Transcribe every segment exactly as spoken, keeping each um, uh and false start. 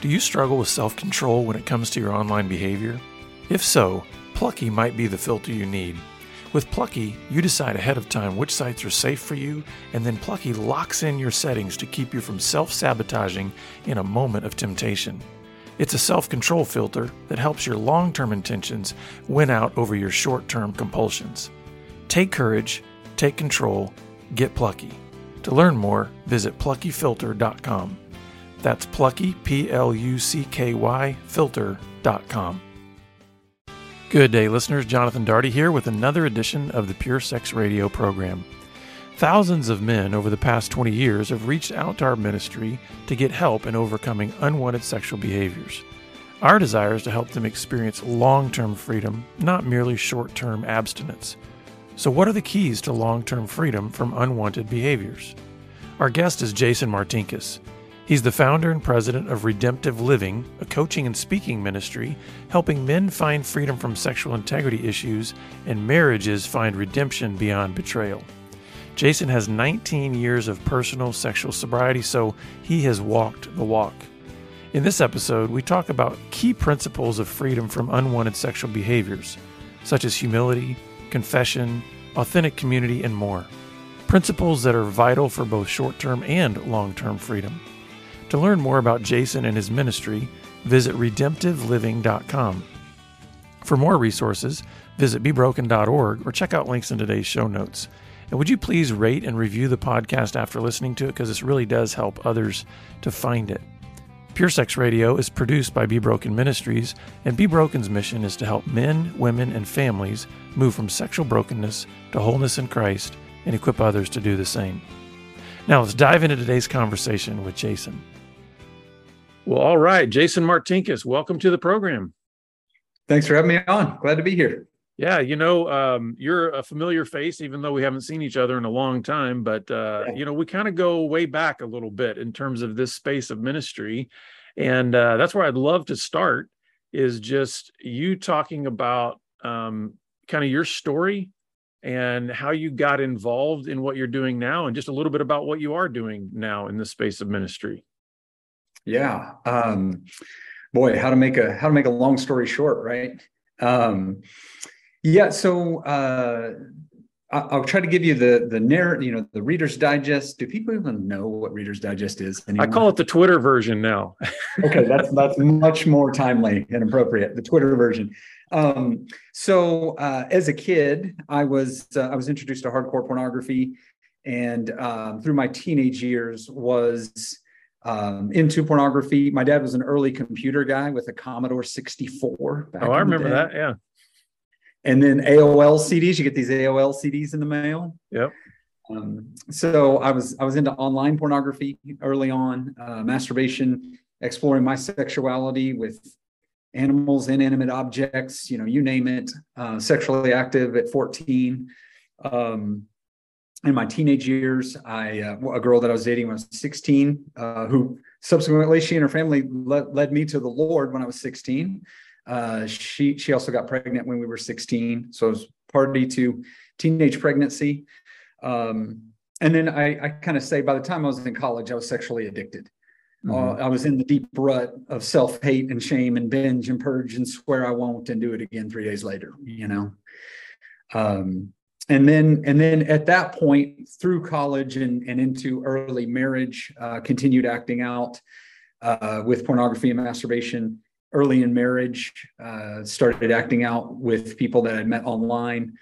Do you struggle with self-control when it comes to your online behavior? If so, Plucky might be the filter you need. With Plucky, you decide ahead of time which sites are safe for you, and then Plucky locks in your settings to keep you from self-sabotaging in a moment of temptation. It's a self-control filter that helps your long-term intentions win out over your short-term compulsions. Take courage, take control, get Plucky. To learn more, visit Plucky Filter dot com. That's Plucky, P L U C K Y, filter dot com. Good day, listeners. Jonathan Daugherty here with another edition of the Pure Sex Radio program. Thousands of men over the past twenty years have reached out to our ministry to get help in overcoming unwanted sexual behaviors. Our desire is to help them experience long-term freedom, not merely short-term abstinence. So what are the keys to long-term freedom from unwanted behaviors? Our guest is Jason Martinkus. He's the founder and president of Redemptive Living, a coaching and speaking ministry helping men find freedom from sexual integrity issues and marriages find redemption beyond betrayal. Jason has nineteen years of personal sexual sobriety, so he has walked the walk. In this episode, we talk about key principles of freedom from unwanted sexual behaviors, such as humility, confession, authentic community, and more. Principles that are vital for both short-term and long-term freedom. To learn more about Jason and his ministry, visit Redemptive Living dot com. For more resources, visit Be Broken dot org or check out links in today's show notes. And would you please rate and review the podcast after listening to it, because this really does help others to find it. Pure Sex Radio is produced by Be Broken Ministries, and Be Broken's mission is to help men, women, and families move from sexual brokenness to wholeness in Christ and equip others to do the same. Now let's dive into today's conversation with Jason. Well, all right, Jason Martinkus, welcome to the program. Thanks for having me on. Glad to be here. Yeah, you know, um, you're a familiar face, even though we haven't seen each other in a long time. But, uh, you know, we kind of go way back a little bit in terms of this space of ministry. And uh, that's where I'd love to start, is just you talking about um, kind of your story and how you got involved in what you're doing now, and just a little bit about what you are doing now in the space of ministry. Yeah. Um, boy, how to make a how to make a long story short, right? Um, yeah. So uh, I'll try to give you the, the narrative, you know, the Reader's Digest. Do people even know what Reader's Digest is anymore? I call it the Twitter version now. Okay. That's, that's much more timely and appropriate, the Twitter version. Um, so, uh, as a kid, I was, uh, I was introduced to hardcore pornography, and, um, through my teenage years was, um, into pornography. My dad was an early computer guy with a Commodore sixty-four. Back oh, I remember that. Yeah. And then A O L C Ds, you get these A O L C Ds in the mail. Yep. Um, so I was, I was into online pornography early on, uh, masturbation, exploring my sexuality with animals, inanimate objects, you know, you name it, uh, sexually active at fourteen. Um, in my teenage years, I, uh, a girl that I was dating when I was sixteen, uh, who subsequently, she and her family le- led me to the Lord when I was sixteen. Uh, she, she also got pregnant when we were sixteen. So it was party to teenage pregnancy. Um, and then I, I kind of say, by the time I was in college, I was sexually addicted. Mm-hmm. Uh, I was in the deep rut of self-hate and shame and binge and purge and swear I won't and do it again three days later, you know. Um, and then and then at that point, through college and, and into early marriage, uh, continued acting out uh, with pornography and masturbation. Early in marriage, uh, started acting out with people that I'd met online.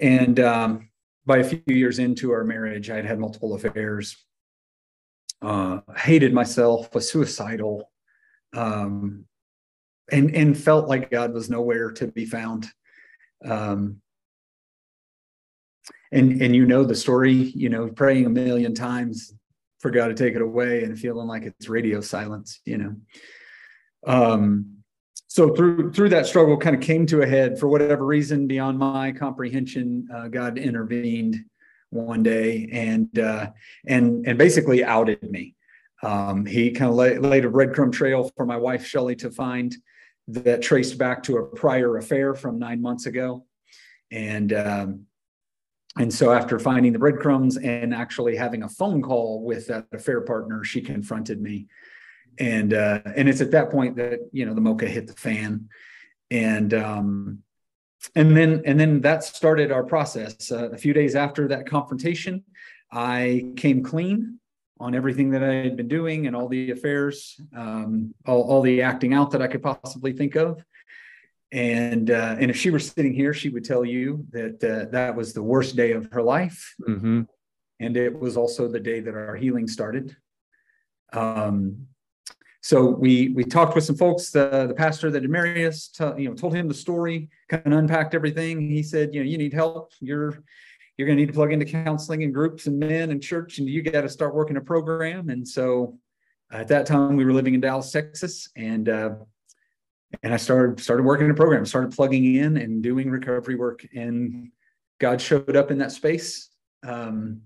And um, by a few years into our marriage, I had had multiple affairs. Uh, hated myself, was suicidal, um, and and felt like God was nowhere to be found. Um, and and you know the story, you know, praying a million times for God to take it away and feeling like it's radio silence, you know. Um, so through through that struggle, kind of came to a head for whatever reason beyond my comprehension. Uh, God intervened one day and uh, and and basically outed me. Um, he kind of lay, laid a breadcrumb trail for my wife Shelly to find that traced back to a prior affair from nine months ago. And um, and so after finding the breadcrumbs and actually having a phone call with that affair partner, she confronted me And, uh, and it's at that point that, you know, the mocha hit the fan. And, um, and then, and then that started our process. Uh, a few days after that confrontation, I came clean on everything that I had been doing and all the affairs, um, all, all the acting out that I could possibly think of. And, uh, and if she were sitting here, she would tell you that, uh, that was the worst day of her life. Mm-hmm. And it was also the day that our healing started. Um, So we we talked with some folks. The, the pastor that had married us, t- you know, told him the story, kind of unpacked everything. He said, you know, you need help. You're you're going to need to plug into counseling and groups and men and church, and you got to start working a program. And so, uh, at that time, we were living in Dallas, Texas, and uh, and I started started working a program, started plugging in and doing recovery work, and God showed up in that space. Um,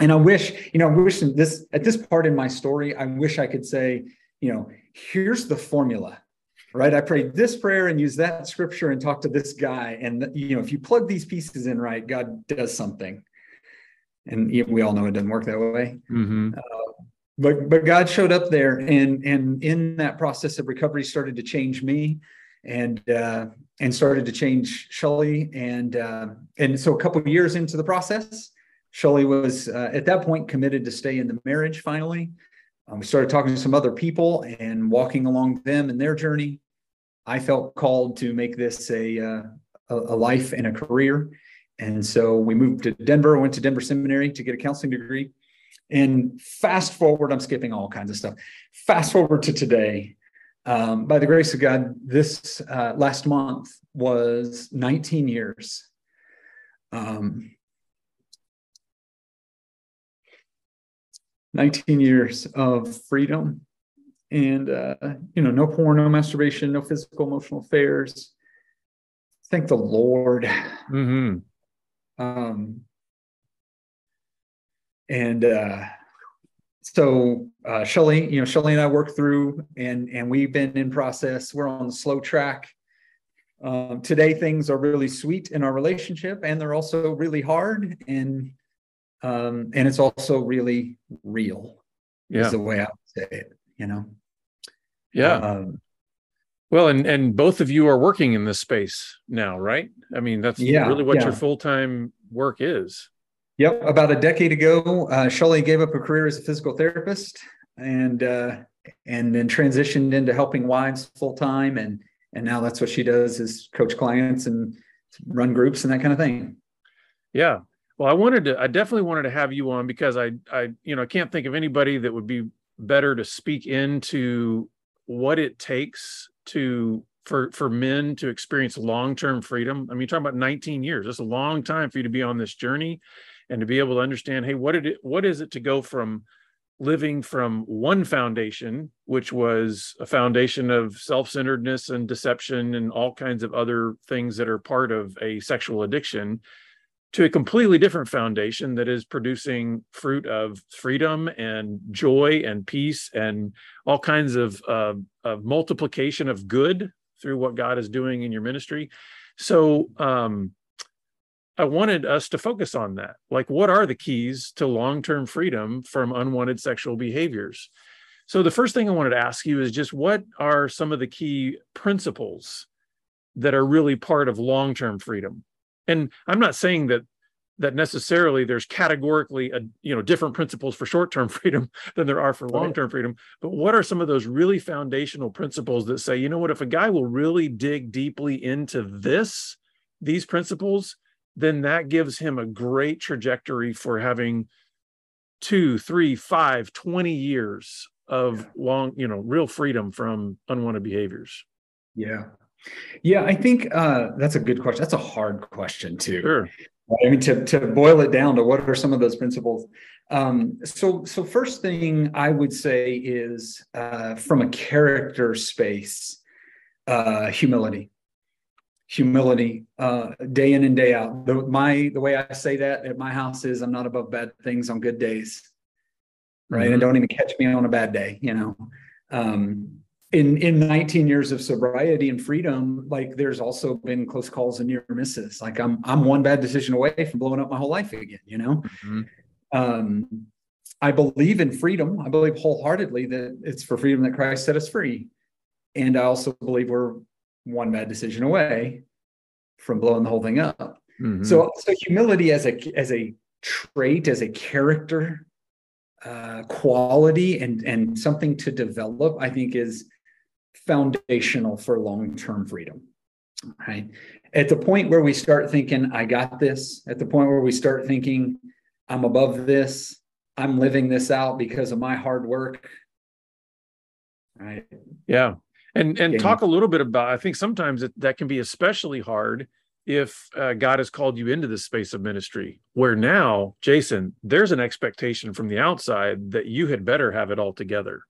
And I wish, you know, I wish this at this part in my story, I wish I could say, you know, here's the formula, right? I prayed this prayer and used that scripture and talked to this guy. And, you know, if you plug these pieces in right, God does something. And we all know it doesn't work that way. Mm-hmm. Uh, but but God showed up there, and and in that process of recovery started to change me, and uh, and started to change Shelly. And uh, and so a couple of years into the process, Shelly was, uh, at that point, committed to stay in the marriage finally. Um, we started talking to some other people and walking along them in their journey. I felt called to make this a, uh, a life and a career. And so we moved to Denver, went to Denver Seminary to get a counseling degree. And fast forward, I'm skipping all kinds of stuff. Fast forward to today. Um, by the grace of God, this uh, last month was nineteen years. Um nineteen years of freedom, and, uh, you know, no porn, no masturbation, no physical, emotional affairs. Thank the Lord. Mm-hmm. Um, and, uh, so, uh, Shelly, you know, Shelly and I worked through, and, and we've been in process. We're on the slow track. Um, today things are really sweet in our relationship, and they're also really hard, and, Um, and it's also really real, yeah. is the way I would say it, you know? Yeah. Um, well, and, and both of you are working in this space now, right? I mean, that's yeah, really what yeah. your full-time work is. Yep. About a decade ago, uh, Shelly gave up her career as a physical therapist, and, uh, and then transitioned into helping wives full-time. And, and now that's what she does, is coach clients and run groups and that kind of thing. Yeah. Well, I wanted to, I definitely wanted to have you on, because I, I, you know, I can't think of anybody that would be better to speak into what it takes to, for, for men to experience long-term freedom. I mean, you're talking about nineteen years. That's a long time for you to be on this journey, and to be able to understand, hey, what did it, what is it to go from living from one foundation, which was a foundation of self-centeredness and deception and all kinds of other things that are part of a sexual addiction, to a completely different foundation that is producing fruit of freedom and joy and peace and all kinds of, uh, of multiplication of good through what God is doing in your ministry. So um, I wanted us to focus on that. Like, what are the keys to long-term freedom from unwanted sexual behaviors? So the first thing I wanted to ask you is just, what are some of the key principles that are really part of long-term freedom? And I'm not saying that that necessarily there's categorically a, you know, different principles for short-term freedom than there are for long-term freedom. But what are some of those really foundational principles that say, you know what, if a guy will really dig deeply into this, these principles, then that gives him a great trajectory for having two, three, five, twenty years of long, you know, real freedom from unwanted behaviors? Yeah. Yeah, I think uh, that's a good question. That's a hard question too. Sure. I mean, to, to boil it down to what are some of those principles? Um, so, so first thing I would say is uh, from a character space, uh, humility, humility, uh, day in and day out. The, my the way I say that at my house is, I'm not above bad things on good days, right? Mm-hmm. And don't even catch me on a bad day, you know. Um, In in nineteen years of sobriety and freedom, like, there's also been close calls and near misses. Like, I'm I'm one bad decision away from blowing up my whole life again, you know? Mm-hmm. Um, I believe in freedom. I believe wholeheartedly that it's for freedom that Christ set us free. And I also believe we're one bad decision away from blowing the whole thing up. Mm-hmm. So, so humility as a, as a trait, as a character, uh, quality, and, and something to develop, I think is foundational for long-term freedom, right? At the point where we start thinking, I got this, at the point where we start thinking, I'm above this, I'm living this out because of my hard work. Right. Yeah. And, and talk a little bit about, I think sometimes it, that can be especially hard if uh, God has called you into this space of ministry, where now, Jason, there's an expectation from the outside that you had better have it all together,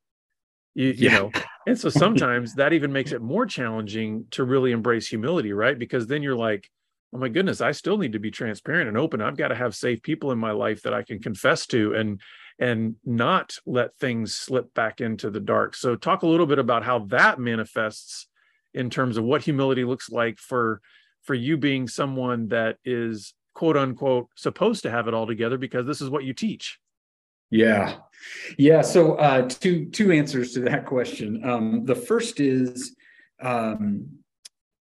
you, you yeah. know? And so sometimes that even makes it more challenging to really embrace humility, right? Because then you're like, oh my goodness, I still need to be transparent and open. I've got to have safe people in my life that I can confess to and and not let things slip back into the dark. So talk a little bit about how that manifests in terms of what humility looks like for, for you being someone that is, quote unquote, supposed to have it all together because this is what you teach. Yeah. Yeah. So uh, two, two answers to that question. Um, the first is, um,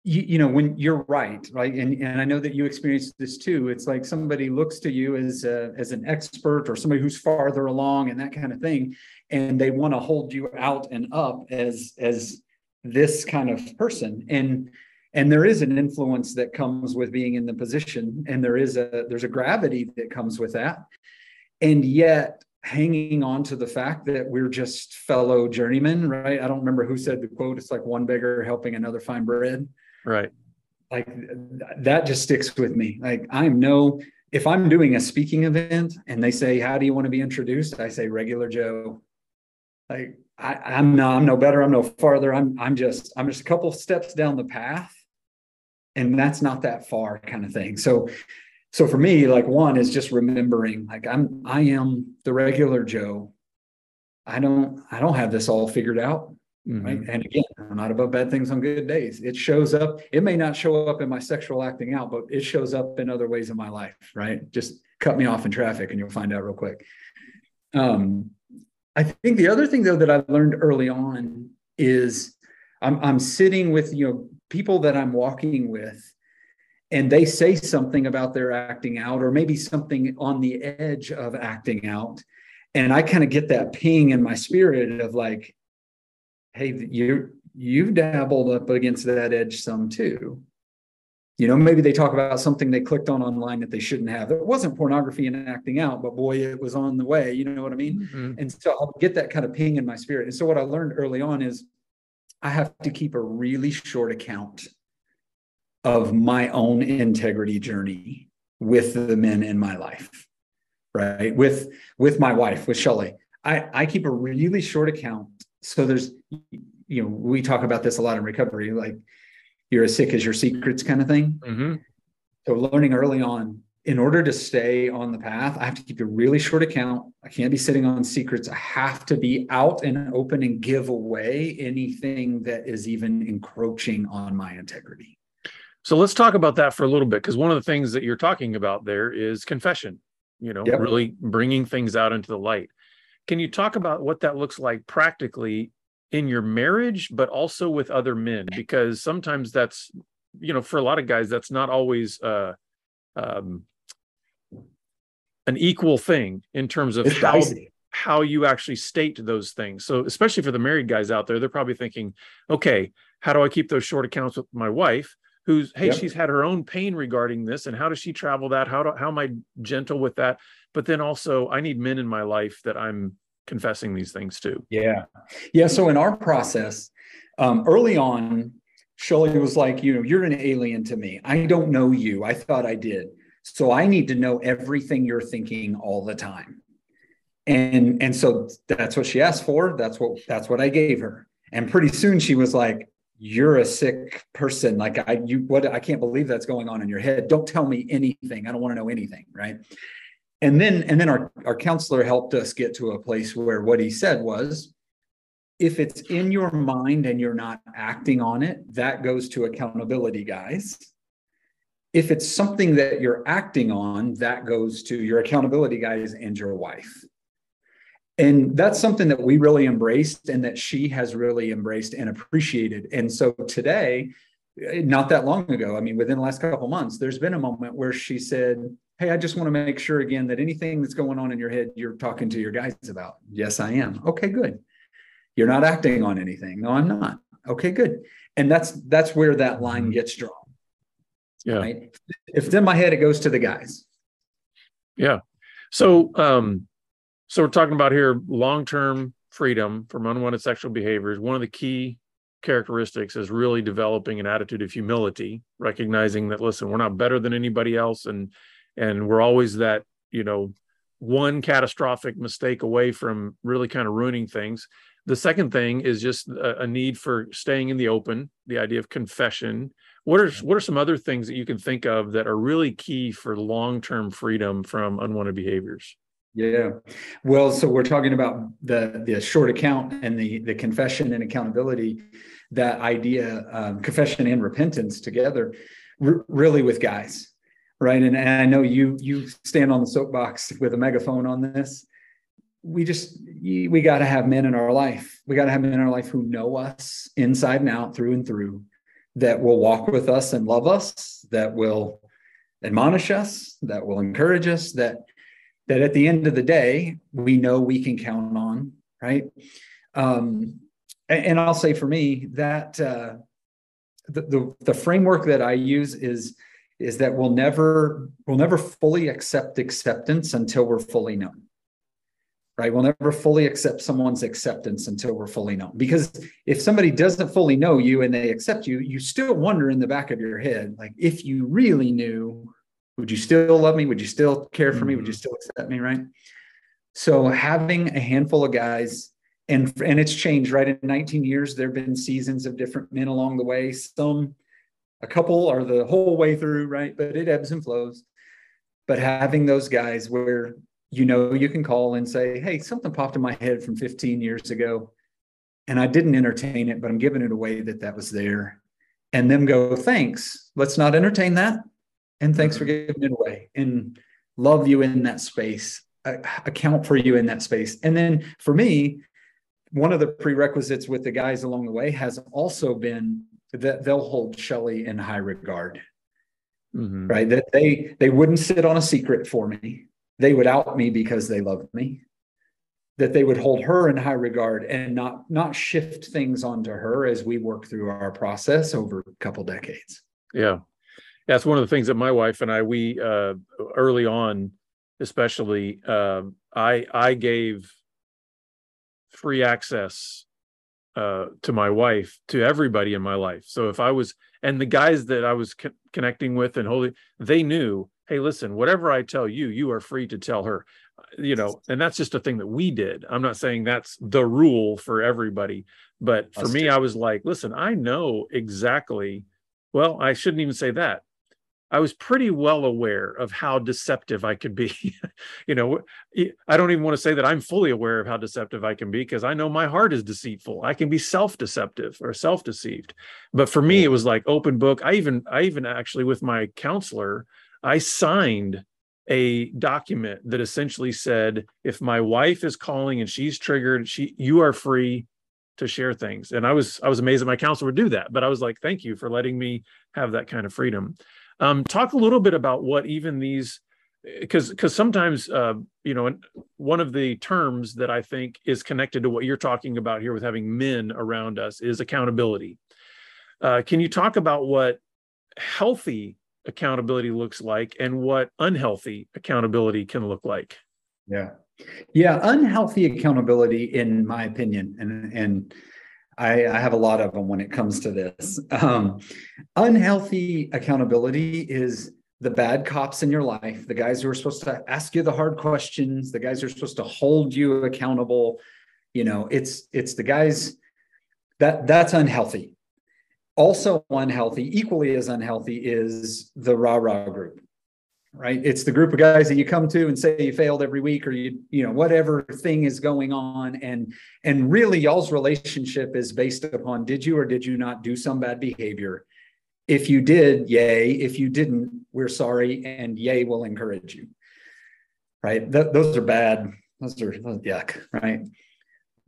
You, you know, when you're right, right? And, and I know that you experienced this too. It's like somebody looks to you as a, as an expert or somebody who's farther along and that kind of thing. And they want to hold you out and up as, as this kind of person. And, and there is an influence that comes with being in the position. And there is a, there's a gravity that comes with that. And yet hanging on to the fact that we're just fellow journeymen, right? I don't remember who said the quote. It's like one beggar helping another find bread. Right. Like that just sticks with me. Like I'm no, if I'm doing a speaking event and they say, how do you want to be introduced? I say, regular Joe. Like I, I'm no, I'm no better. I'm no farther. I'm, I'm just, I'm just a couple steps down the path, and that's not that far kind of thing. So, so for me, like one is just remembering, like I'm, I am the regular Joe. I don't, I don't have this all figured out. Right? And again, I'm not above bad things on good days. It shows up. It may not show up in my sexual acting out, but it shows up in other ways in my life, right? Just cut me off in traffic and you'll find out real quick. Um, I think the other thing, though, that I learned early on is I'm, I'm sitting with, you know, people that I'm walking with, and they say something about their acting out or maybe something on the edge of acting out. And I kind of get that ping in my spirit of like, hey, you, you've dabbled up against that edge some too. You know, maybe they talk about something they clicked on online that they shouldn't have. It wasn't pornography and acting out, but boy, it was on the way. You know what I mean? Mm-hmm. And so I'll get that kind of ping in my spirit. And so what I learned early on is I have to keep a really short account of my own integrity journey with the men in my life, right? With, with my wife, with Shelly. I, I keep a really short account. So there's, you know, we talk about this a lot in recovery, like you're as sick as your secrets kind of thing. Mm-hmm. So learning early on, in order to stay on the path, I have to keep a really short account. I can't be sitting on secrets. I have to be out and open and give away anything that is even encroaching on my integrity. So let's talk about that for a little bit, because one of the things that you're talking about there is confession, you know, yep. really bringing things out into the light. Can you talk about what that looks like practically in your marriage, but also with other men? Because sometimes that's, you know, for a lot of guys, that's not always uh, um, an equal thing in terms of how, how you actually state those things. So especially for the married guys out there, they're probably thinking, okay, how do I keep those short accounts with my wife? Who's, hey, yep. she's had her own pain regarding this, and how does she travel that? How do, how am I gentle with that? But then also, I need men in my life that I'm confessing these things to. Yeah, yeah. So in our process, um, early on, Shelly was like, you know, you're an alien to me. I don't know you. I thought I did. So I need to know everything you're thinking all the time. And and so that's what she asked for. That's what that's what I gave her. And pretty soon she was like, you're a sick person. Like I, you, what, I can't believe that's going on in your head. Don't tell me anything. I don't want to know anything. Right. And then, and then our, our counselor helped us get to a place where what he said was, if it's in your mind and you're not acting on it, that goes to accountability guys. If it's something that you're acting on, that goes to your accountability guys and your wife. And that's something that we really embraced and that she has really embraced and appreciated. And so today, not that long ago, I mean, within the last couple of months, there's been a moment where she said, hey, I just want to make sure again that anything that's going on in your head, you're talking to your guys about. Yes, I am. Okay, good. You're not acting on anything. No, I'm not. Okay, good. And that's that's where that line gets drawn. Yeah. Right? If it's in my head, it goes to the guys. Yeah. So, um, so we're talking about here long-term freedom from unwanted sexual behaviors. One of the key characteristics is really developing an attitude of humility, recognizing that, listen, we're not better than anybody else. And, and we're always that, you know, one catastrophic mistake away from really kind of ruining things. The second thing is just a, a need for staying in the open, the idea of confession. What are, what are some other things that you can think of that are really key for long-term freedom from unwanted behaviors? Yeah. Well, so we're talking about the, the short account and the, the confession and accountability, that idea, um, confession and repentance together, r- really with guys, right? And, and I know you you stand on the soapbox with a megaphone on this. We just, we got to have men in our life. We got to have men in our life who know us inside and out, through and through, that will walk with us and love us, that will admonish us, that will encourage us, that that at the end of the day, we know we can count on, right? Um, and, and I'll say for me that uh, the, the the framework that I use is is that we'll never we'll never fully accept acceptance until we're fully known, right? We'll never fully accept someone's acceptance until we're fully known. Because if somebody doesn't fully know you and they accept you, you still wonder in the back of your head, like, if you really knew, would you still love me? Would you still care for me? Would you still accept me? Right. So having a handful of guys, and, and it's changed, right? In nineteen years, there've been seasons of different men along the way. Some, a couple are the whole way through, right? But it ebbs and flows. But having those guys where, you know, you can call and say, hey, something popped in my head from fifteen years ago and I didn't entertain it, but I'm giving it away that that was there. And them go, thanks, let's not entertain that. And thanks for giving it away, and love you in that space, I account for you in that space. And then for me, one of the prerequisites with the guys along the way has also been that they'll hold Shelly in high regard, mm-hmm. right? That they, they wouldn't sit on a secret for me. They would out me because they loved me, that they would hold her in high regard and not, not shift things onto her as we work through our process over a couple decades. Yeah. That's one of the things that my wife and I, we uh, early on, especially, uh, I I gave free access uh, to my wife, to everybody in my life. So if I was, and the guys that I was co- connecting with and holding, they knew, hey, listen, whatever I tell you, you are free to tell her, you know, and that's just a thing that we did. I'm not saying that's the rule for everybody, but for me, I was like, listen, I know exactly, well, I shouldn't even say that. I was pretty well aware of how deceptive I could be. You know, I don't even want to say that I'm fully aware of how deceptive I can be, because I know my heart is deceitful. I can be self-deceptive or self-deceived. But for me, it was like open book. I even, I even actually with my counselor, I signed a document that essentially said, if my wife is calling and she's triggered, she, you are free to share things. And I was, I was amazed that my counselor would do that, but I was like, thank you for letting me have that kind of freedom. Um, talk a little bit about what even these, because because sometimes, uh, you know, one of the terms that I think is connected to what you're talking about here with having men around us is accountability. Uh, can you talk about what healthy accountability looks like and what unhealthy accountability can look like? Yeah. Yeah. Unhealthy accountability, in my opinion, and, and I, I have a lot of them when it comes to this. Um, unhealthy accountability is the bad cops in your life, the guys who are supposed to ask you the hard questions, the guys who are supposed to hold you accountable. You know, it's, it's the guys that that's unhealthy. Also unhealthy, equally as unhealthy, is the rah-rah group. Right. It's the group of guys that you come to and say you failed every week, or you, you know, whatever thing is going on. And, and really y'all's relationship is based upon, did you or did you not do some bad behavior? If you did, yay. If you didn't, we're sorry. And yay, we'll encourage you. Right. Th- those are bad Those are yuck, right?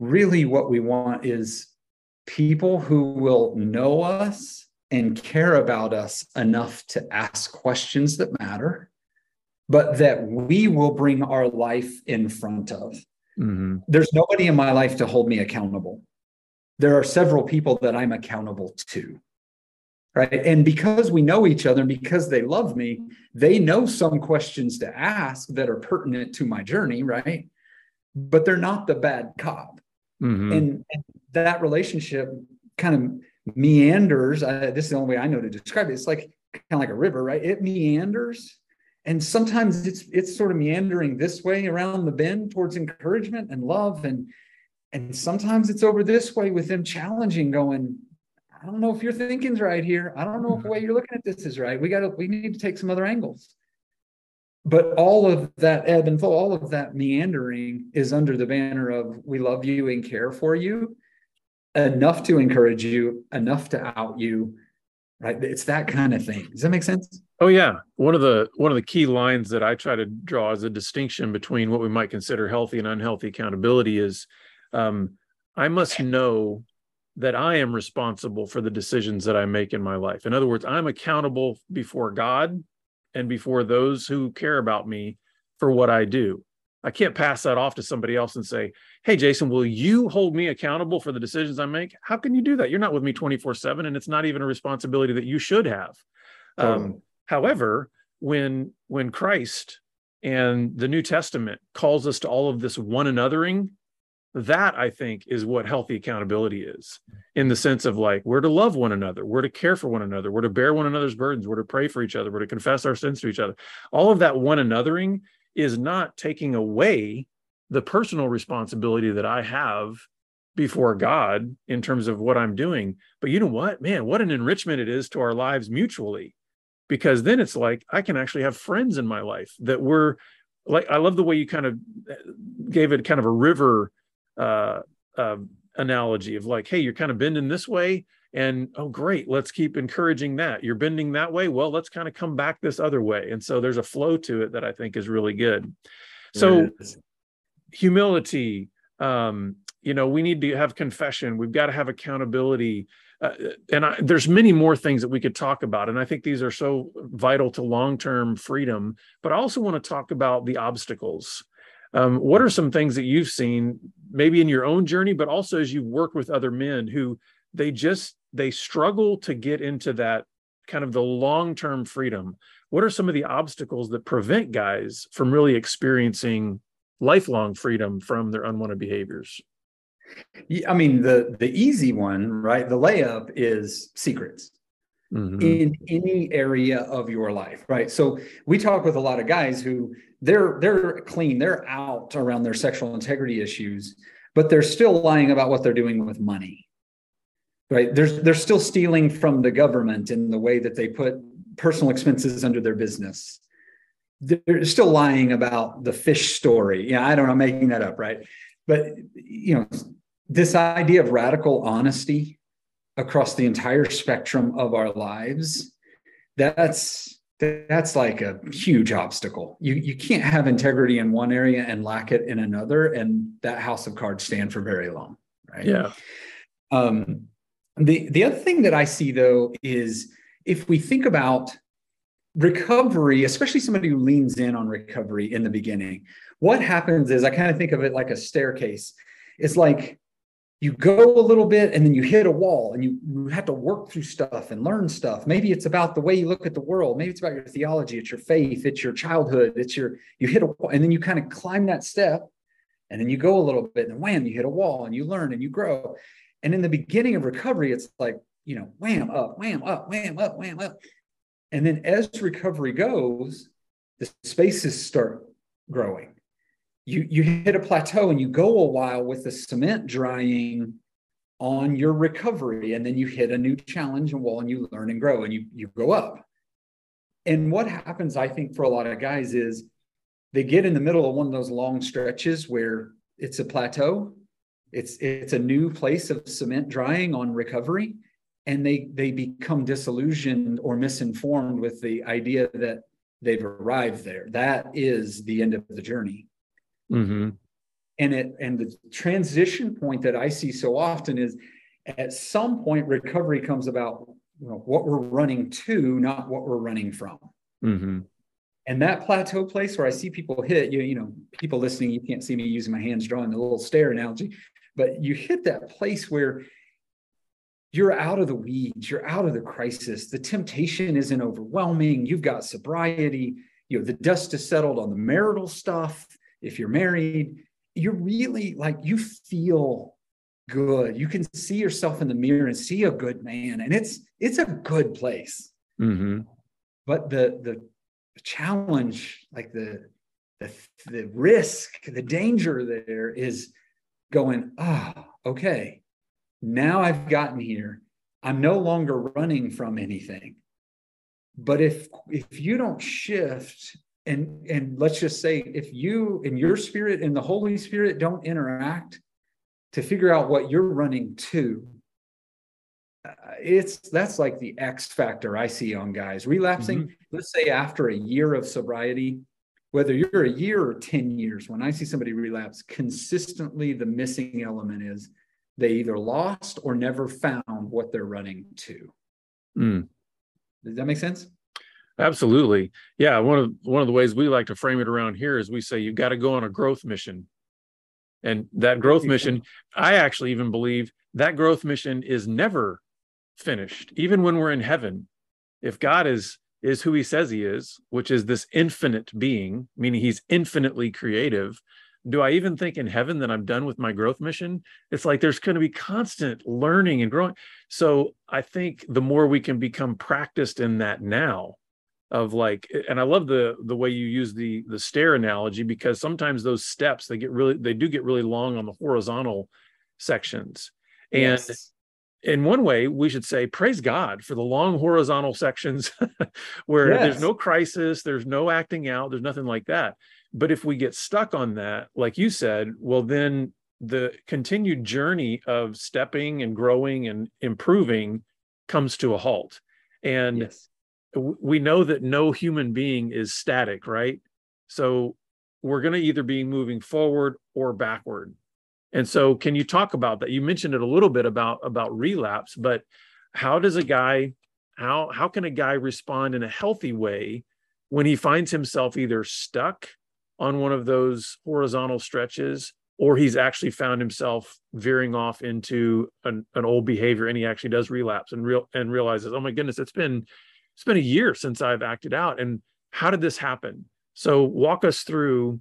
Really, what we want is people who will know us and care about us enough to ask questions that matter, but that we will bring our life in front of. Mm-hmm. There's nobody in my life to hold me accountable. There are several people that I'm accountable to, right? And because we know each other, and because they love me, they know some questions to ask that are pertinent to my journey, right? But they're not the bad cop. Mm-hmm. And, and that relationship kind of meanders. Uh, this is the only way I know to describe it. It's like kind of like a river, right? It meanders. And sometimes it's it's sort of meandering this way around the bend towards encouragement and love. And, and sometimes it's over this way with them challenging, going, I don't know if your thinking's right here. I don't know if the way you're looking at this is right. We got to, we need to take some other angles. But all of that ebb and flow, all of that meandering is under the banner of we love you and care for you enough to encourage you, enough to out you, right? It's that kind of thing. Does that make sense? Oh, yeah. One of the one of the key lines that I try to draw is a distinction between what we might consider healthy and unhealthy accountability is um, I must know that I am responsible for the decisions that I make in my life. In other words, I'm accountable before God and before those who care about me for what I do. I can't pass that off to somebody else and say, hey, Jason, will you hold me accountable for the decisions I make? How can you do that? You're not with me twenty-four seven, and it's not even a responsibility that you should have. Um, um, however, when, when Christ and the New Testament calls us to all of this one anothering, that, I think, is what healthy accountability is, in the sense of like, we're to love one another, we're to care for one another, we're to bear one another's burdens, we're to pray for each other, we're to confess our sins to each other. All of that one anothering is not taking away the personal responsibility that I have before God in terms of what I'm doing. But you know what, man, what an enrichment it is to our lives mutually, because then it's like, I can actually have friends in my life that were like, I love the way you kind of gave it kind of a river Uh, uh, analogy of like, hey, you're kind of bending this way and, oh, great, let's keep encouraging that. You're bending that way. Well, let's kind of come back this other way. And so there's a flow to it that I think is really good. So yes. Humility, um, you know, we need to have confession. We've got to have accountability. Uh, and I, there's many more things that we could talk about. And I think these are so vital to long-term freedom, but I also want to talk about the obstacles. Um, what are some things that you've seen maybe in your own journey, but also as you've worked with other men who they just, they struggle to get into that kind of the long-term freedom? What are some of the obstacles that prevent guys from really experiencing lifelong freedom from their unwanted behaviors? I mean, the, the easy one, right? The layup is secrets. Mm-hmm. In any area of your life, right? So we talk with a lot of guys who they're they're clean, they're out around their sexual integrity issues, but they're still lying about what they're doing with money, right? They're, they're still stealing from the government in the way that they put personal expenses under their business. They're still lying about the fish story. Yeah, I don't know, I'm making that up, right? But, you know, this idea of radical honesty across the entire spectrum of our lives, that's that's like a huge obstacle. You you can't have integrity in one area and lack it in another, and that house of cards stand for very long, right? Yeah. Um, the the other thing that I see though is if we think about recovery, especially somebody who leans in on recovery in the beginning, what happens is I kind of think of it like a staircase. It's like you go a little bit and then you hit a wall and you, you have to work through stuff and learn stuff. Maybe it's about the way you look at the world. Maybe it's about your theology. It's your faith. It's your childhood. It's your, you hit a wall and then you kind of climb that step and then you go a little bit and wham, you hit a wall and you learn and you grow. And in the beginning of recovery, it's like, you know, wham, up, wham, up, wham, up, wham, up. And then as recovery goes, the spaces start growing. You, you hit a plateau and you go a while with the cement drying on your recovery, and then you hit a new challenge and wall and you learn and grow and you, you go up. And what happens, I think, for a lot of guys is they get in the middle of one of those long stretches where it's a plateau. It's, it's a new place of cement drying on recovery, and they, they become disillusioned or misinformed with the idea that they've arrived there. That is the end of the journey. Mm-hmm. And it, and the transition point that I see so often is at some point recovery comes about, you know, what we're running to, not what we're running from. Mm-hmm. And that plateau place where I see people hit, you, you know, people listening, you can't see me using my hands drawing the little stair analogy, but you hit that place where you're out of the weeds, you're out of the crisis. The temptation isn't overwhelming. You've got sobriety. You know, the dust is settled on the marital stuff. If you're married, you're really like, you feel good. You can see yourself in the mirror and see a good man. And it's, it's a good place. Mm-hmm. But the, the, challenge, like the, the the risk, the danger there is going, ah, oh, okay, now I've gotten here. I'm no longer running from anything. But if if you don't shift, and and let's just say, if you and your spirit and the Holy Spirit don't interact to figure out what you're running to, Uh, it's that's like the X factor I see on guys relapsing. Mm-hmm. Let's say after a year of sobriety, whether you're a year or ten years, when I see somebody relapse, consistently the missing element is they either lost or never found what they're running to. Mm. Does that make sense? Absolutely. Yeah. One of one of the ways we like to frame it around here is we say you've got to go on a growth mission. And that growth mission, I actually even believe that growth mission is never finished, even when we're in heaven. If God is is who he says he is, which is this infinite being, meaning he's infinitely creative, do I even think in heaven that I'm done with my growth mission? It's like there's going to be constant learning and growing. So I think the more we can become practiced in that now, of like, and I love the the way you use the the stair analogy, because sometimes those steps, they get really they do get really long on the horizontal sections. And yes, in one way, we should say, praise God for the long horizontal sections where yes, there's no crisis, there's no acting out, there's nothing like that. But if we get stuck on that, like you said, well, then the continued journey of stepping and growing and improving comes to a halt. And yes, we know that no human being is static, right? So we're going to either be moving forward or backward. And so can you talk about that? You mentioned it a little bit about, about relapse, but how does a guy, how, how can a guy respond in a healthy way when he finds himself either stuck on one of those horizontal stretches, or he's actually found himself veering off into an, an old behavior and he actually does relapse and real and realizes, oh my goodness, it's been, it's been a year since I've acted out. And how did this happen? So walk us through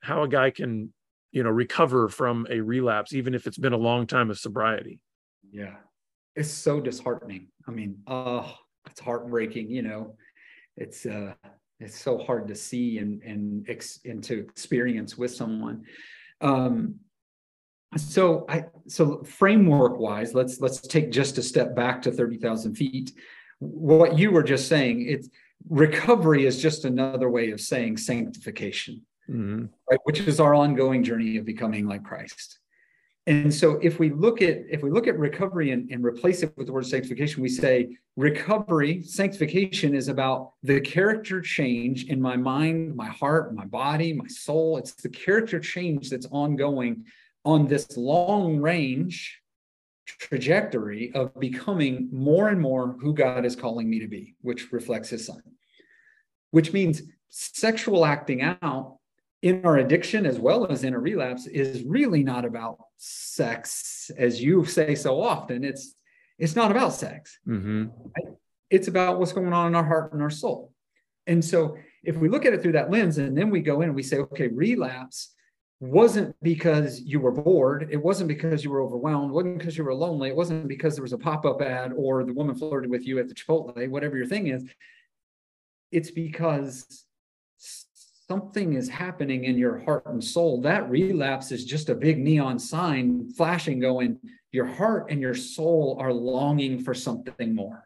how a guy can, you know, recover from a relapse, even if it's been a long time of sobriety. Yeah. It's so disheartening. I mean, uh, it's heartbreaking, you know, it's, uh, it's so hard to see and, and, ex- and to experience with someone. Um, so I, so framework wise, let's, let's take just a step back to thirty thousand feet. What you were just saying, it's recovery is just another way of saying sanctification. Mm-hmm. Right, which is our ongoing journey of becoming like Christ. And so if we look at if we look at recovery and, and replace it with the word sanctification, we say recovery, sanctification is about the character change in my mind, my heart, my body, my soul. It's the character change that's ongoing on this long range trajectory of becoming more and more who God is calling me to be, which reflects his son, which means sexual acting out in our addiction, as well as in a relapse, is really not about sex, as you say so often. It's it's not about sex. Mm-hmm. Right? It's about what's going on in our heart and our soul. And so if we look at it through that lens, and then we go in and we say, okay, relapse wasn't because you were bored. It wasn't because you were overwhelmed. It wasn't because you were lonely. It wasn't because there was a pop-up ad or the woman flirted with you at the Chipotle, whatever your thing is. It's because something is happening in your heart and soul. That relapse is just a big neon sign flashing, going, your heart and your soul are longing for something more.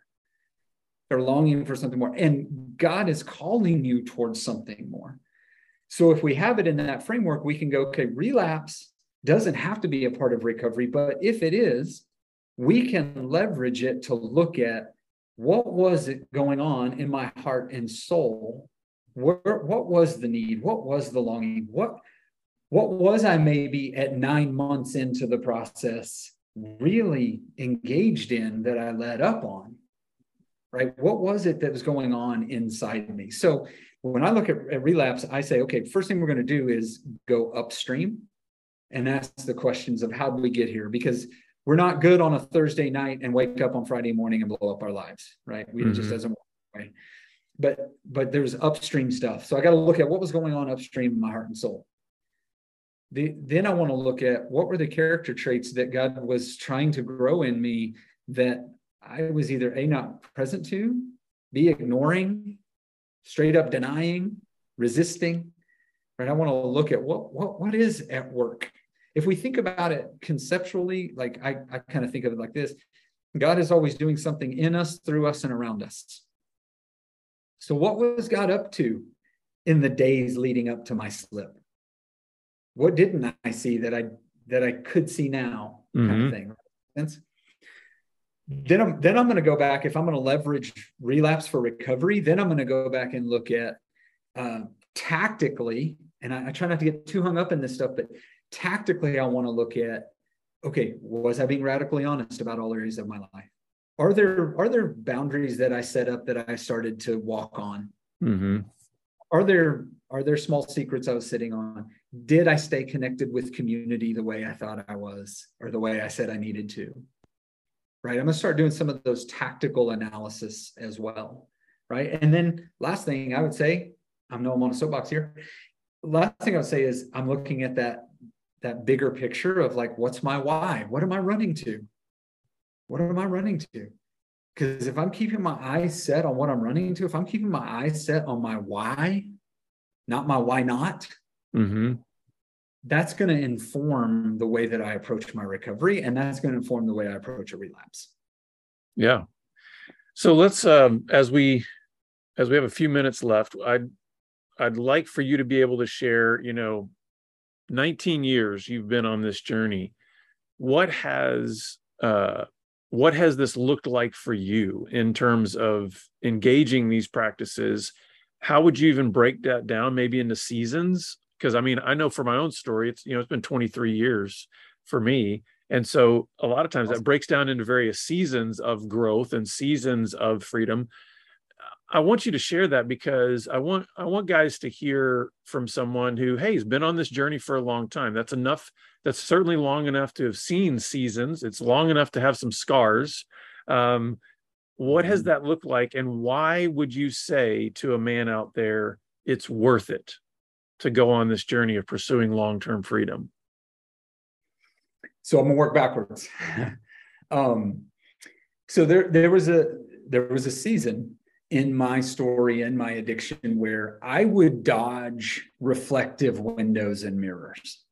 They're longing for something more. And God is calling you towards something more. So if we have it in that framework, we can go, okay, relapse doesn't have to be a part of recovery, but if it is, we can leverage it to look at what was it going on in my heart and soul. What was the need? What was the longing? What what was I maybe at nine months into the process really engaged in that I let up on, right? What was it that was going on inside me? So when I look at, at relapse, I say, okay, first thing we're going to do is go upstream and ask the questions of how did we get here? Because we're not good on a Thursday night and wake up on Friday morning and blow up our lives, right? We, mm-hmm. It just doesn't work that way. But, but there's upstream stuff. So I got to look at what was going on upstream in my heart and soul. The, then I want to look at what were the character traits that God was trying to grow in me that I was either A, not present to, B, ignoring, straight up denying, resisting, right? I want to look at what, what, what is at work. If we think about it conceptually, like I, I kind of think of it like this, God is always doing something in us, through us, and around us. So what was God up to in the days leading up to my slip? What didn't I see that I that I could see now, kind mm-hmm. of thing? Right? Then I'm then I'm going to go back. If I'm going to leverage relapse for recovery, then I'm going to go back and look at uh, tactically. And I, I try not to get too hung up in this stuff, but tactically, I want to look at, okay, was I being radically honest about all areas of my life? Are there are there boundaries that I set up that I started to walk on? Mm-hmm. Are there are there small secrets I was sitting on? Did I stay connected with community the way I thought I was, or the way I said I needed to? Right. I'm going to start doing some of those tactical analysis as well. Right. And then last thing I would say, I know I'm on a soapbox here. Last thing I would say is I'm looking at that, that bigger picture of like, what's my why? What am I running to? What am I running to? Because if I'm keeping my eyes set on what I'm running to, if I'm keeping my eyes set on my why, not my why not, mm-hmm. that's going to inform the way that I approach my recovery, and that's going to inform the way I approach a relapse. Yeah. So let's, um, as we as we have a few minutes left, I'd I'd like for you to be able to share, you know, nineteen years you've been on this journey. What has uh, what has this looked like for you in terms of engaging these practices? How would you even break that down, maybe into seasons? Because I mean, I know for my own story, it's, you know, it's been twenty-three years for me. And so a lot of times that breaks down into various seasons of growth and seasons of freedom. I want you to share that because I want, I want guys to hear from someone who, hey, has been on this journey for a long time. That's enough. That's certainly long enough to have seen seasons. It's long enough to have some scars. Um, What has that looked like, and why would you say to a man out there, it's worth it to go on this journey of pursuing long-term freedom? So I'm gonna work backwards. um, so there, there was a there was a season in my story and my addiction where I would dodge reflective windows and mirrors,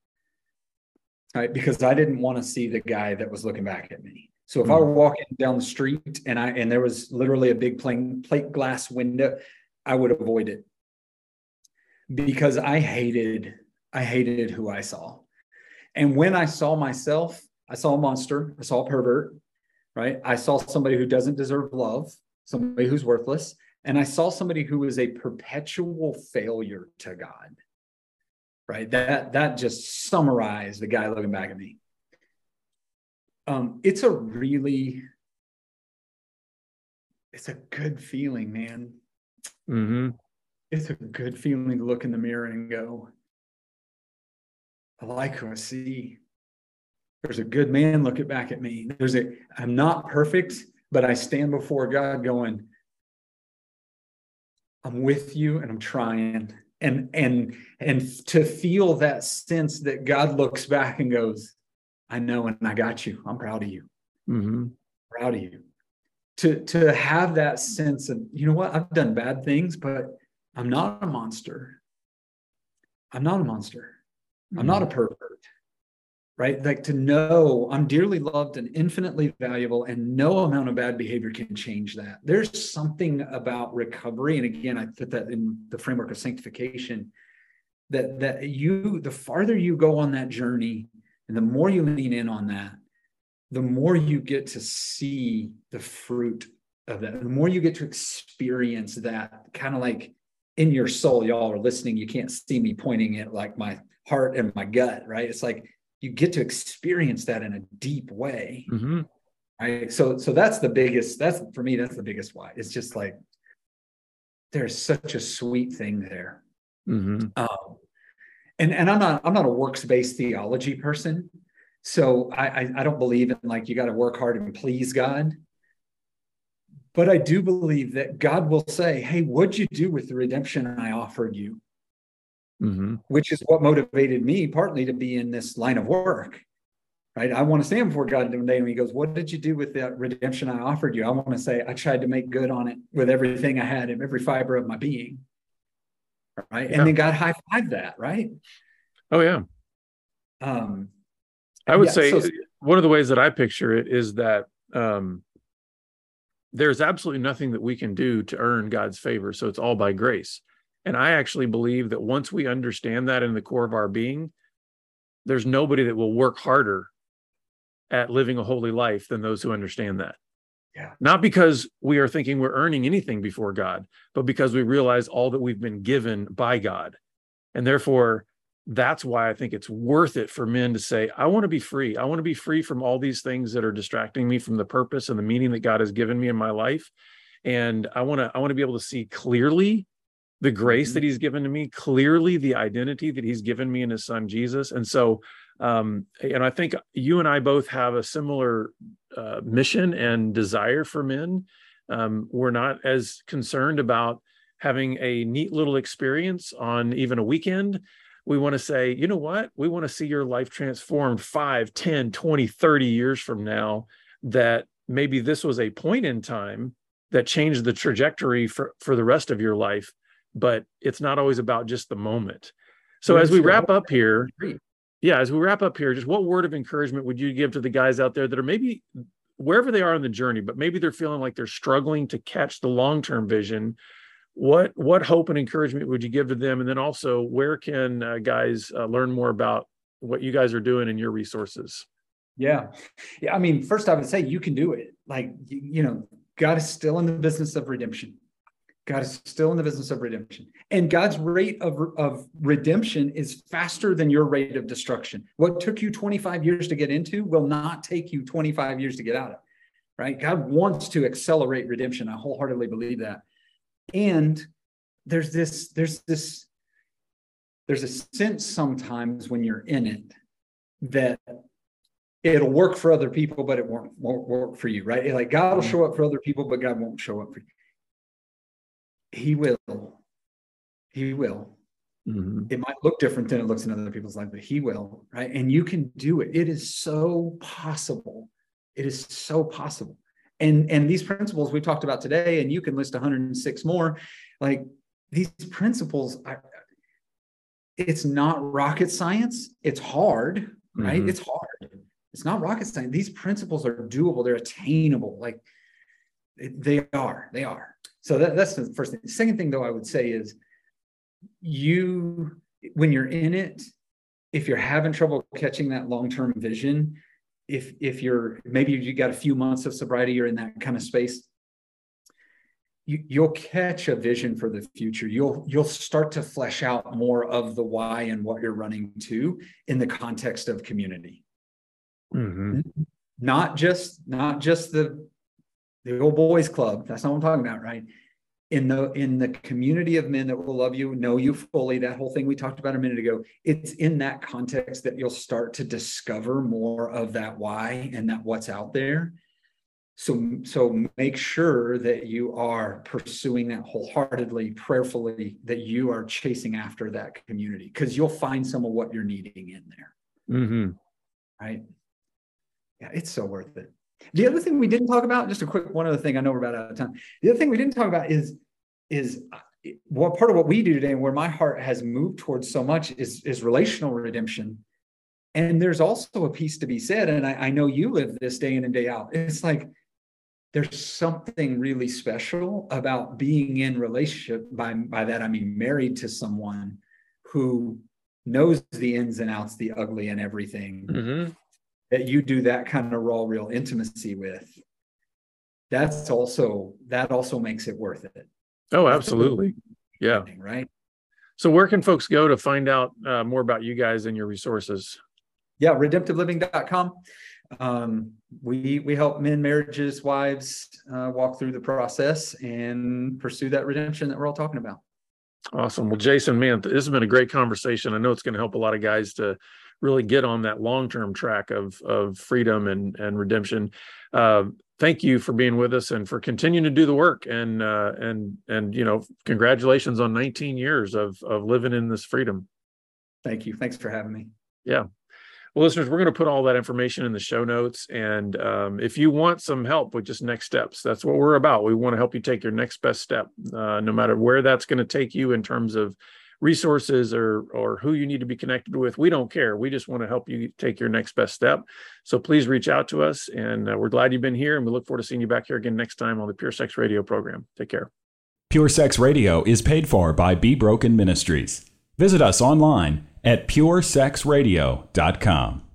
right? Because I didn't want to see the guy that was looking back at me. So if I were walking down the street and I and there was literally a big plain, plate glass window, I would avoid it because I hated I hated who I saw. And when I saw myself, I saw a monster, I saw a pervert, right? I saw somebody who doesn't deserve love, somebody who's worthless, and I saw somebody who was a perpetual failure to God, right? That that just summarized the guy looking back at me. Um, it's a really, it's a good feeling, man. Mm-hmm. It's a good feeling to look in the mirror and go, I like who I see. There's a good man looking back at me. There's a, I'm not perfect, but I stand before God going, I'm with you and I'm trying. And, and, and to feel that sense that God looks back and goes, I know, and I got you. I'm proud of you. Mm-hmm. Proud of you. To, to have that sense of, you know what, I've done bad things, but I'm not a monster. I'm not a monster. Mm-hmm. I'm not a pervert, right? Like to know I'm dearly loved and infinitely valuable, and no amount of bad behavior can change that. There's something about recovery. And again, I put that in the framework of sanctification, that, that you, the farther you go on that journey, and the more you lean in on that, the more you get to see the fruit of that, the more you get to experience that kind of like in your soul. Y'all are listening. You can't see me pointing at like my heart and my gut, right? It's like you get to experience that in a deep way. Mm-hmm. Right. So, so that's the biggest, that's for me, that's the biggest why. It's just like, there's such a sweet thing there. Mm-hmm. Um, and, and I'm not, I'm not a works-based theology person. So I, I, I don't believe in like, you got to work hard and please God. But I do believe that God will say, hey, what'd you do with the redemption I offered you? Mm-hmm. Which is what motivated me partly to be in this line of work, right? I want to stand before God one day and he goes, what did you do with that redemption I offered you? I want to say, I tried to make good on it with everything I had and every fiber of my being, right? Yeah. And then God high-fived that, right? Oh, yeah. Um, I would yeah, say so, one of the ways that I picture it is that um, there's absolutely nothing that we can do to earn God's favor. So it's all by grace. And I actually believe that once we understand that in the core of our being, there's nobody that will work harder at living a holy life than those who understand that. Yeah. Not because we are thinking we're earning anything before God, but because we realize all that we've been given by God. And therefore, that's why I think it's worth it for men to say, I want to be free. I want to be free from all these things that are distracting me from the purpose and the meaning that God has given me in my life. And I want to, I want to be able to see clearly the grace that he's given to me, clearly the identity that he's given me in his son, Jesus. And so, um, and I think you and I both have a similar uh, mission and desire for men. Um, we're not as concerned about having a neat little experience on even a weekend. We want to say, you know what? We want to see your life transformed five, ten, twenty, thirty years from now, that maybe this was a point in time that changed the trajectory for, for the rest of your life. But it's not always about just the moment. So as we wrap up here, yeah, as we wrap up here, just what word of encouragement would you give to the guys out there that are maybe wherever they are in the journey, but maybe they're feeling like they're struggling to catch the long-term vision? What what hope and encouragement would you give to them? And then also, where can uh, guys uh, learn more about what you guys are doing and your resources? Yeah. Yeah. I mean, first I would say you can do it. Like, you know, God is still in the business of redemption. God is still in the business of redemption. And God's rate of, of redemption is faster than your rate of destruction. What took you twenty-five years to get into will not take you twenty-five years to get out of, right? God wants to accelerate redemption. I wholeheartedly believe that. And there's this, there's this, there's a sense sometimes when you're in it that it'll work for other people, but it won't, won't work for you, right? Like God will show up for other people, but God won't show up for you. He will. He will. Mm-hmm. It might look different than it looks in other people's lives, but he will, right? And you can do it. It is so possible. It is so possible. And, and these principles we've talked about today, and you can list one hundred six more, like these principles, are, it's not rocket science. It's hard, right? Mm-hmm. It's hard. It's not rocket science. These principles are doable. They're attainable. Like they are, they are. So that, that's the first thing. The second thing, though, I would say is you, when you're in it, if you're having trouble catching that long-term vision, if if you're, maybe you got a few months of sobriety, you're in that kind of space, you, you'll catch a vision for the future. You'll, you'll start to flesh out more of the why and what you're running to in the context of community. Mm-hmm. Not just, not just the, the old boys club. That's not what I'm talking about, right? In the in the community of men that will love you, know you fully, that whole thing we talked about a minute ago, it's in that context that you'll start to discover more of that why and that what's out there. So, so make sure that you are pursuing that wholeheartedly, prayerfully, that you are chasing after that community, because you'll find some of what you're needing in there. Mm-hmm. Right? Yeah, it's so worth it. The other thing we didn't talk about, just a quick one other thing, I know we're about out of time. The other thing we didn't talk about is, is what part of what we do today and where my heart has moved towards so much is, is relational redemption. And there's also a piece to be said, and I, I know you live this day in and day out. It's like, there's something really special about being in relationship. By, by that, I mean, married to someone who knows the ins and outs, the ugly and everything. Mm-hmm. That you do that kind of raw, real intimacy with, that's also, that also makes it worth it. Oh, absolutely. Yeah. Right. So where can folks go to find out uh, more about you guys and your resources? Yeah, redemptive living dot com. Um, we, we help men, marriages, wives uh, walk through the process and pursue that redemption that we're all talking about. Awesome. Well, Jason, man, this has been a great conversation. I know it's going to help a lot of guys to really get on that long-term track of, of freedom and, and redemption. Uh, thank you for being with us and for continuing to do the work. And, uh, and, and, you know, congratulations on nineteen years of, of living in this freedom. Thank you. Thanks for having me. Yeah. Well, listeners, we're going to put all that information in the show notes. And um, if you want some help with just next steps, that's what we're about. We want to help you take your next best step, uh, no matter where that's going to take you in terms of resources or or who you need to be connected with. We don't care. We just want to help you take your next best step. So please reach out to us. And uh, we're glad you've been here. And we look forward to seeing you back here again next time on the Pure Sex Radio program. Take care. Pure Sex Radio is paid for by Be Broken Ministries. Visit us online at pure sex radio dot com.